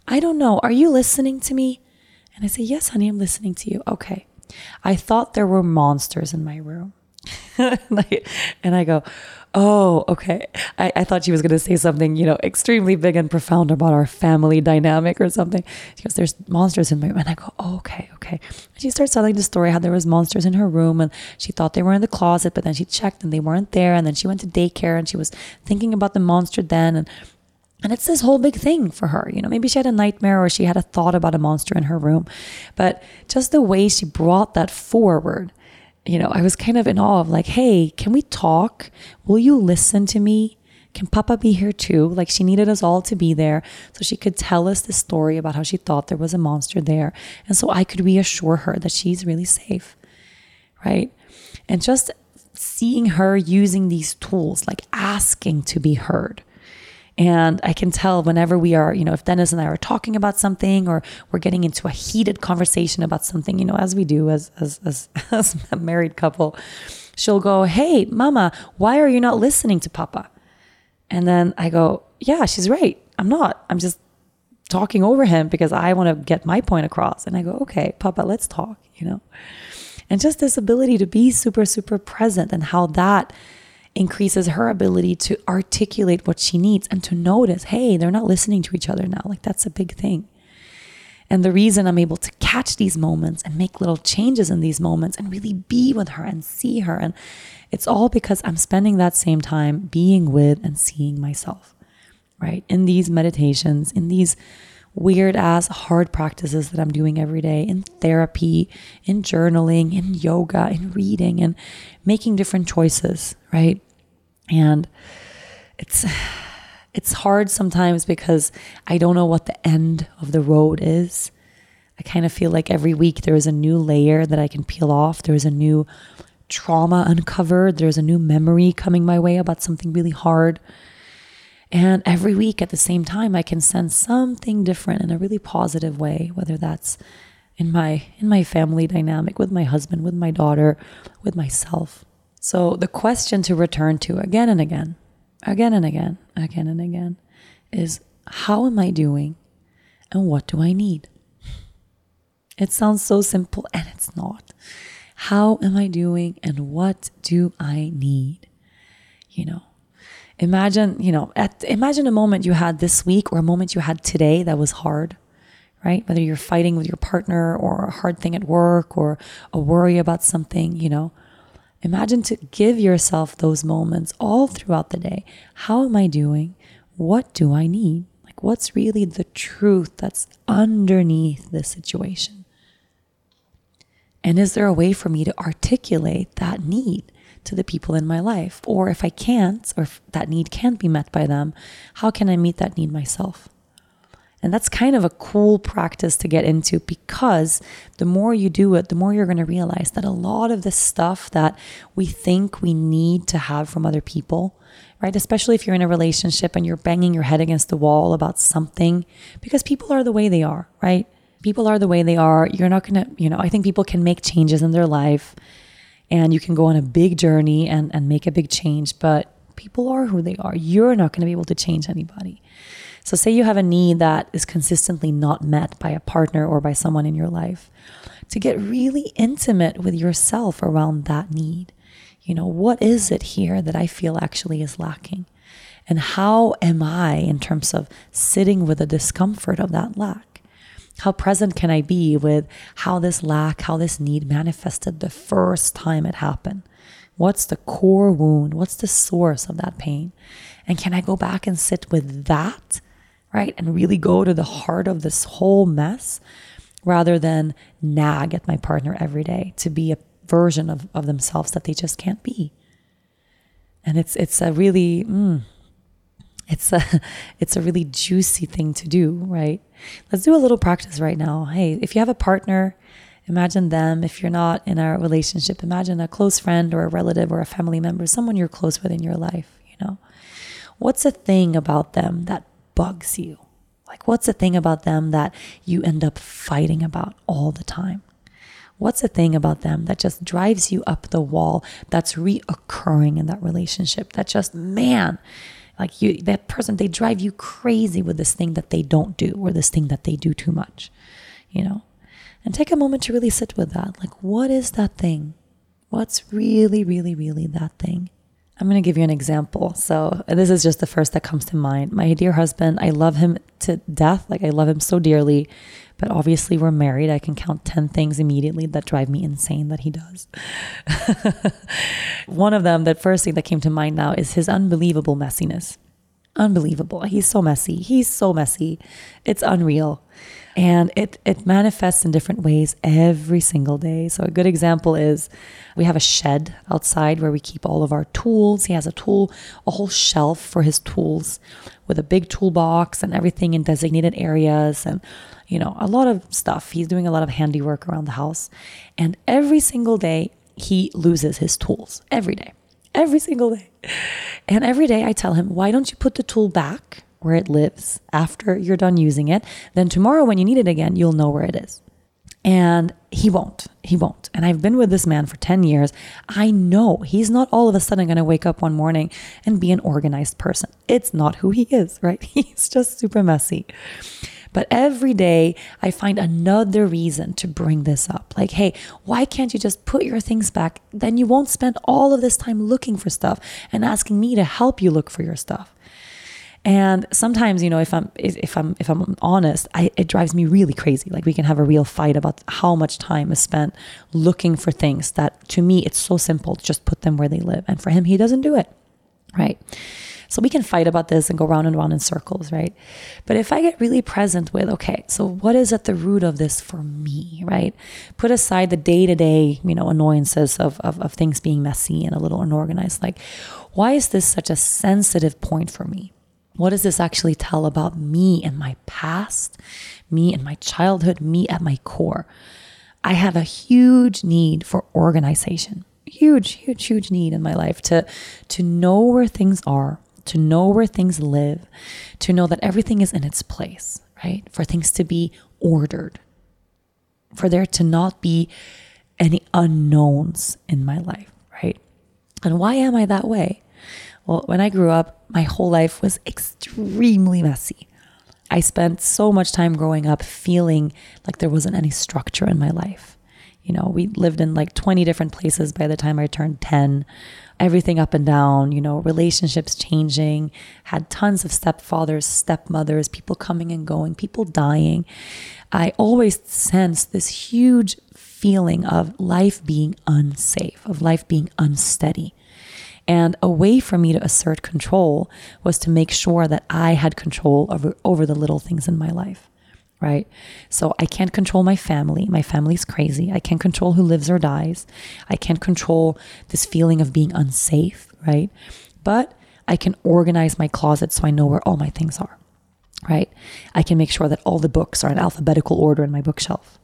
"I don't know. Are you listening to me?" And I say, "Yes, honey, I'm listening to you." "Okay. I thought there were monsters in my room." and, I, and I go, oh, okay. I, I thought she was going to say something, you know, extremely big and profound about our family dynamic or something. She goes, "There's monsters in my room." And I go, oh, okay, okay. And she starts telling the story how there was monsters in her room, and she thought they were in the closet, but then she checked and they weren't there. And then she went to daycare and she was thinking about the monster then. And And it's this whole big thing for her. You know, maybe she had a nightmare or she had a thought about a monster in her room, but just the way she brought that forward, you know, I was kind of in awe of like, hey, can we talk? Will you listen to me? Can Papa be here too? Like she needed us all to be there so she could tell us the story about how she thought there was a monster there. And so I could reassure her that she's really safe, right? And just seeing her using these tools, like asking to be heard. And I can tell whenever we are, you know, if Dennis and I are talking about something or we're getting into a heated conversation about something, you know, as we do as, as, as, as a married couple, she'll go, "Hey, Mama, why are you not listening to Papa?" And then I go, "Yeah, she's right. I'm not, I'm just talking over him because I want to get my point across." And I go, "Okay, Papa, let's talk," you know? and just this ability to be super, super present and how that increases her ability to articulate what she needs and to notice, hey, they're not listening to each other now. Like, that's a big thing. And the reason I'm able to catch these moments and make little changes in these moments and really be with her and see her, and it's all because I'm spending that same time being with and seeing myself, right? In these meditations, in these weird ass hard practices that I'm doing every day, in therapy, in journaling, in yoga, in reading, and making different choices, right? And it's... It's hard sometimes because I don't know what the end of the road is. I kind of feel like every week there is a new layer that I can peel off. There is a new trauma uncovered. There's a new memory coming my way about something really hard. And every week at the same time, I can sense something different in a really positive way, whether that's in my, in my family dynamic, with my husband, with my daughter, with myself. So the question to return to again and again, again and again, again and again, is how am I doing and what do I need? It sounds so simple and it's not. How am I doing and what do I need? You know, imagine, you know, at, imagine a moment you had this week or a moment you had today that was hard, right? Whether you're fighting with your partner or a hard thing at work or a worry about something, you know, imagine to give yourself those moments all throughout the day. How am I doing? What do I need? Like, what's really the truth that's underneath this situation? And is there a way for me to articulate that need to the people in my life? Or if I can't, or if that need can't be met by them, how can I meet that need myself? And that's kind of a cool practice to get into, because the more you do it, the more you're going to realize that a lot of the stuff that we think we need to have from other people, right? Especially if you're in a relationship and you're banging your head against the wall about something, because people are the way they are, right? People are the way they are. You're not going to, you know, I think people can make changes in their life and you can go on a big journey and, and make a big change, but people are who they are. You're not going to be able to change anybody. So say you have a need that is consistently not met by a partner or by someone in your life, to get really intimate with yourself around that need. You know, what is it here that I feel actually is lacking? And how am I in terms of sitting with the discomfort of that lack? How present can I be with how this lack, how this need manifested the first time it happened? What's the core wound? What's the source of that pain? And can I go back and sit with that? Right? And really go to the heart of this whole mess rather than nag at my partner every day to be a version of, of themselves that they just can't be. And it's, it's a really, mm, it's a, it's a really juicy thing to do, right? Let's do a little practice right now. Hey, if you have a partner, imagine them. If you're not in a relationship, imagine a close friend or a relative or a family member, someone you're close with in your life, you know, what's a thing about them that bugs you? Like, what's the thing about them that you end up fighting about all the time? What's the thing about them that just drives you up the wall, that's reoccurring in that relationship, that just, man, like you, that person, they drive you crazy with this thing that they don't do or this thing that they do too much, you know? And take a moment to really sit with that. Like, what is that thing? What's really, really, really that thing? I'm going to give you an example. So this is just the first that comes to mind. My dear husband, I love him to death. Like, I love him so dearly, but obviously we're married. I can count ten things immediately that drive me insane that he does. One of them, that first thing that came to mind now, is his unbelievable messiness. Unbelievable. He's so messy. He's so messy. It's unreal. And it, it manifests in different ways every single day. So a good example is, we have a shed outside where we keep all of our tools. He has a tool, a whole shelf for his tools with a big toolbox and everything in designated areas and, you know, a lot of stuff. He's doing a lot of handiwork around the house. And every single day he loses his tools. Every day. Every single day. And every day I tell him, why don't you put the tool back where it lives after you're done using it? Then tomorrow when you need it again, you'll know where it is. And he won't, he won't. And I've been with this man for ten years. I know he's not all of a sudden going to wake up one morning and be an organized person. It's not who he is, right? He's just super messy. But every day I find another reason to bring this up. Like, hey, why can't you just put your things back? Then you won't spend all of this time looking for stuff and asking me to help you look for your stuff. And sometimes, you know, if I'm, if I'm, if I'm honest, I, it drives me really crazy. Like, we can have a real fight about how much time is spent looking for things that, to me, it's so simple. Just put them where they live. And for him, he doesn't do it. Right. So we can fight about this and go round and round in circles. Right. But if I get really present with, okay, so what is at the root of this for me? Right. Put aside the day-to-day, you know, annoyances of, of, of things being messy and a little unorganized. Like, why is this such a sensitive point for me? What does this actually tell about me and my past, me and my childhood, me at my core? I have a huge need for organization, huge, huge, huge need in my life to, to know where things are, to know where things live, to know that everything is in its place, right? For things to be ordered, for there to not be any unknowns in my life, right? And why am I that way? Well, when I grew up, my whole life was extremely messy. I spent so much time growing up feeling like there wasn't any structure in my life. You know, we lived in like twenty different places by the time I turned ten, everything up and down, you know, relationships changing, had tons of stepfathers, stepmothers, people coming and going, people dying. I always sensed this huge feeling of life being unsafe, of life being unsteady. And a way for me to assert control was to make sure that I had control over, over the little things in my life, right? So I can't control my family. My family's crazy. I can't control who lives or dies. I can't control this feeling of being unsafe, right? But I can organize my closet so I know where all my things are, right? I can make sure that all the books are in alphabetical order in my bookshelf.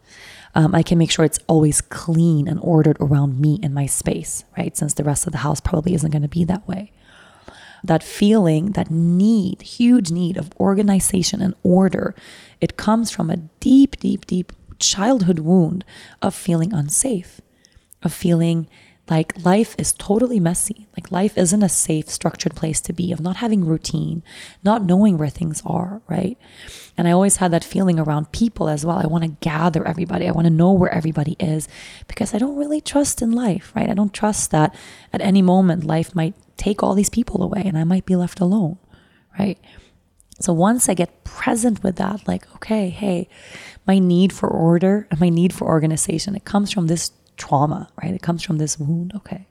Um, I can make sure it's always clean and ordered around me and my space, right? Since the rest of the house probably isn't going to be that way. That feeling, that need, huge need of organization and order, it comes from a deep, deep, deep childhood wound of feeling unsafe, of feeling like life is totally messy, like life isn't a safe, structured place to be, of not having routine, not knowing where things are, right? And I always had that feeling around people as well. I want to gather everybody. I want to know where everybody is because I don't really trust in life, right? I don't trust that at any moment life might take all these people away and I might be left alone, right? So once I get present with that, like, okay, hey, my need for order and my need for organization, it comes from this trauma, right? It comes from this wound. Okay.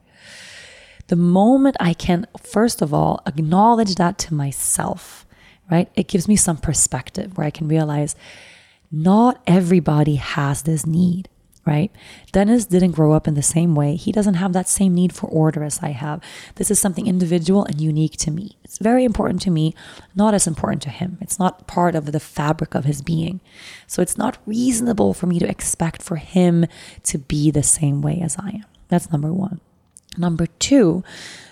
The moment I can, first of all, acknowledge that to myself, right? It gives me some perspective where I can realize not everybody has this need, right? Dennis didn't grow up in the same way. He doesn't have that same need for order as I have. This is something individual and unique to me. It's very important to me, not as important to him. It's not part of the fabric of his being. So it's not reasonable for me to expect for him to be the same way as I am. That's number one. Number two,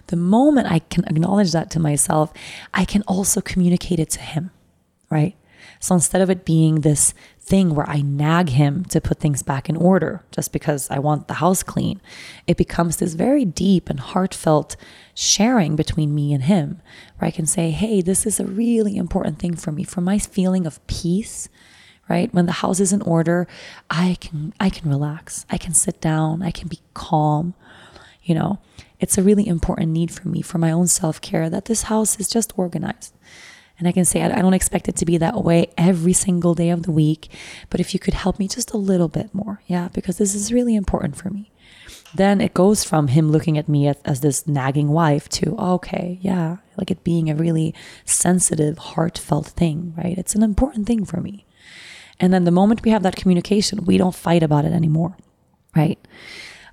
the moment I can acknowledge that to myself, I can also communicate it to him, right? So instead of it being this thing where I nag him to put things back in order just because I want the house clean, it becomes this very deep and heartfelt sharing between me and him where I can say, hey, this is a really important thing for me, for my feeling of peace, right? When the house is in order, I can, I can relax. I can sit down. I can be calm. You know, it's a really important need for me, for my own self-care, that this house is just organized. And I can say, I don't expect it to be that way every single day of the week, but if you could help me just a little bit more, yeah, because this is really important for me. Then it goes from him looking at me as, as this nagging wife to, okay, yeah, like it being a really sensitive, heartfelt thing, right? It's an important thing for me. And then the moment we have that communication, we don't fight about it anymore, right?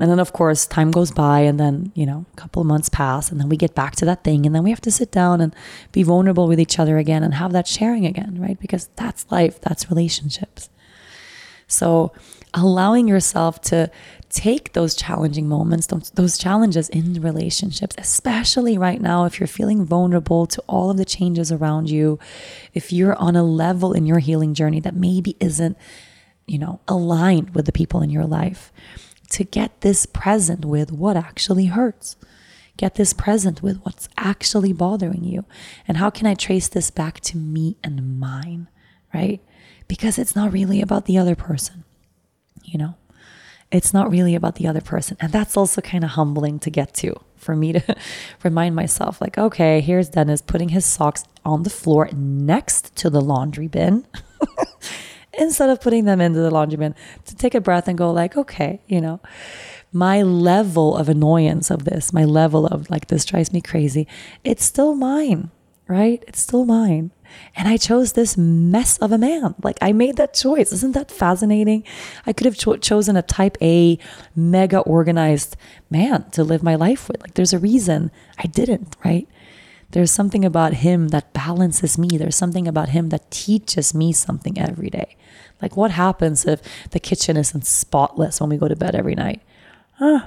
And then, of course, time goes by and then, you know, a couple of months pass and then we get back to that thing and then we have to sit down and be vulnerable with each other again and have that sharing again, right? Because that's life, that's relationships. So allowing yourself to take those challenging moments, those, those challenges in relationships, especially right now, if you're feeling vulnerable to all of the changes around you, if you're on a level in your healing journey that maybe isn't, you know, aligned with the people in your life, to get this present with what actually hurts. Get this present with what's actually bothering you. And how can I trace this back to me and mine, right? because it's not really about the other person, you know? It's not really about the other person. And that's also kind of humbling to get to, for me to remind myself, like, okay, here's Dennis putting his socks on the floor next to the laundry bin instead of putting them into the laundry bin, to take a breath and go like, okay, you know, my level of annoyance of this, my level of like, this drives me crazy. It's still mine, right? It's still mine. And I chose this mess of a man. Like, I made that choice. Isn't that fascinating? I could have cho- chosen a type A, mega organized man to live my life with. Like, there's a reason I didn't, right? There's something about him that balances me. There's something about him that teaches me something every day. Like, what happens if the kitchen isn't spotless when we go to bed every night? Huh?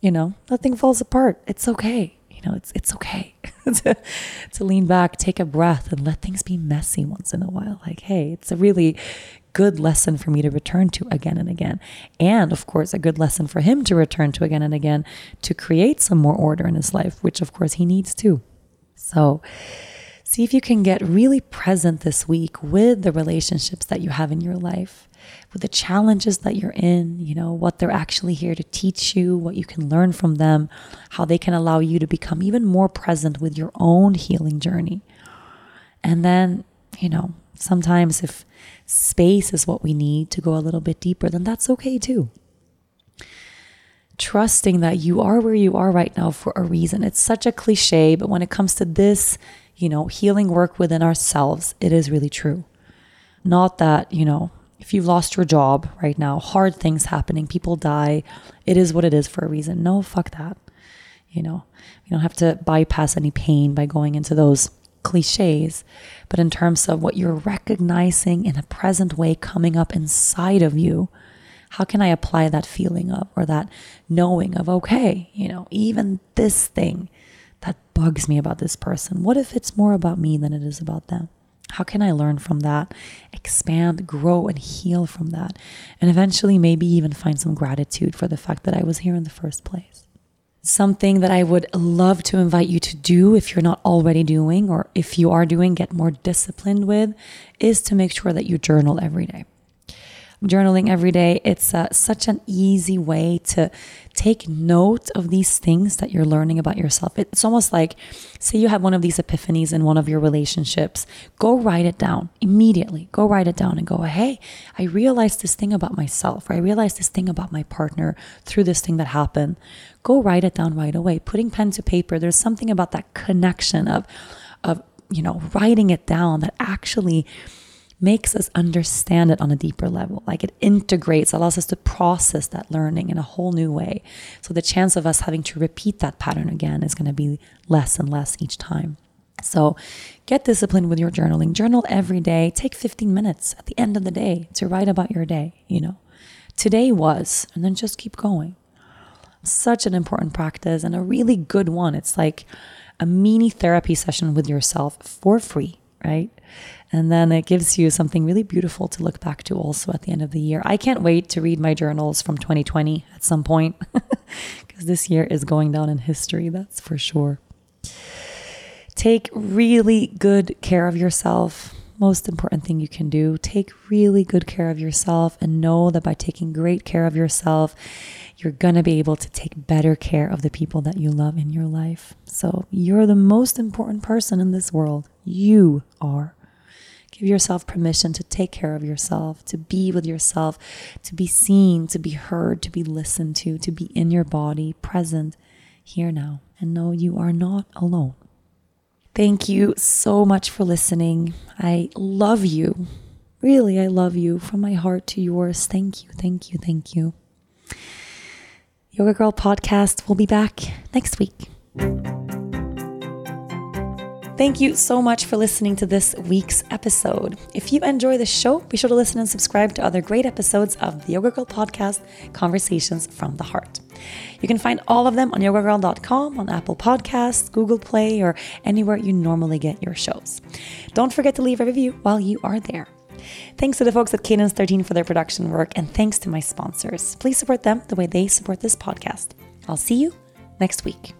You know, nothing falls apart. It's okay. You know, it's it's okay to, to lean back, take a breath, and let things be messy once in a while. Like, hey, it's a really good lesson for me to return to again and again. And of course, a good lesson for him to return to again and again, to create some more order in his life, which of course he needs too. So see if you can get really present this week with the relationships that you have in your life, with the challenges that you're in, you know, what they're actually here to teach you, what you can learn from them, how they can allow you to become even more present with your own healing journey. And then, you know, sometimes if space is what we need to go a little bit deeper, then that's okay too. Trusting that you are where you are right now for a reason. It's such a cliche, but when it comes to this, you know, healing work within ourselves, it is really true. Not that, you know, if you've lost your job right now, hard things happening, people die, it is what it is for a reason. No, fuck that. You know, you don't have to bypass any pain by going into those cliches. But in terms of what you're recognizing in a present way coming up inside of you, how can I apply that feeling of, or that knowing of, okay, you know, even this thing that bugs me about this person, what if it's more about me than it is about them? How can I learn from that, expand, grow, and heal from that? And eventually maybe even find some gratitude for the fact that I was here in the first place. Something that I would love to invite you to do, if you're not already doing, or if you are doing, get more disciplined with, is to make sure that you journal every day. Journaling every day, it's uh, such an easy way to take note of these things that you're learning about yourself. It's almost like, say you have one of these epiphanies in one of your relationships, go write it down immediately. Go write it down and go, hey, I realized this thing about myself, or I realized this thing about my partner through this thing that happened. Go write it down right away. Putting pen to paper, there's something about that connection of, of you know, writing it down that actually makes us understand it on a deeper level. Like, it integrates, allows us to process that learning in a whole new way. So the chance of us having to repeat that pattern again is going to be less and less each time. So get disciplined with your journaling. Journal every day. Take fifteen minutes at the end of the day to write about your day, you know. Today was, and then just keep going. Such an important practice, and a really good one. It's like a mini therapy session with yourself for free, right? And then it gives you something really beautiful to look back to also at the end of the year. I can't wait to read my journals from twenty twenty at some point, because this year is going down in history, that's for sure. Take really good care of yourself. Most important thing you can do, take really good care of yourself, and know that by taking great care of yourself, you're going to be able to take better care of the people that you love in your life. So you're the most important person in this world. You are. Give yourself permission to take care of yourself, to be with yourself, to be seen, to be heard, to be listened to, to be in your body, present here now. And know you are not alone. Thank you so much for listening. I love you. Really, I love you from my heart to yours. Thank you, thank you, thank you. Yoga Girl Podcast will be back next week. Thank you so much for listening to this week's episode. If you enjoy the show, be sure to listen and subscribe to other great episodes of the Yoga Girl Podcast, Conversations from the Heart. You can find all of them on yoga girl dot com, on Apple Podcasts, Google Play, or anywhere you normally get your shows. Don't forget to leave a review while you are there. Thanks to the folks at Cadence thirteen for their production work, and thanks to my sponsors. Please support them the way they support this podcast. I'll see you next week.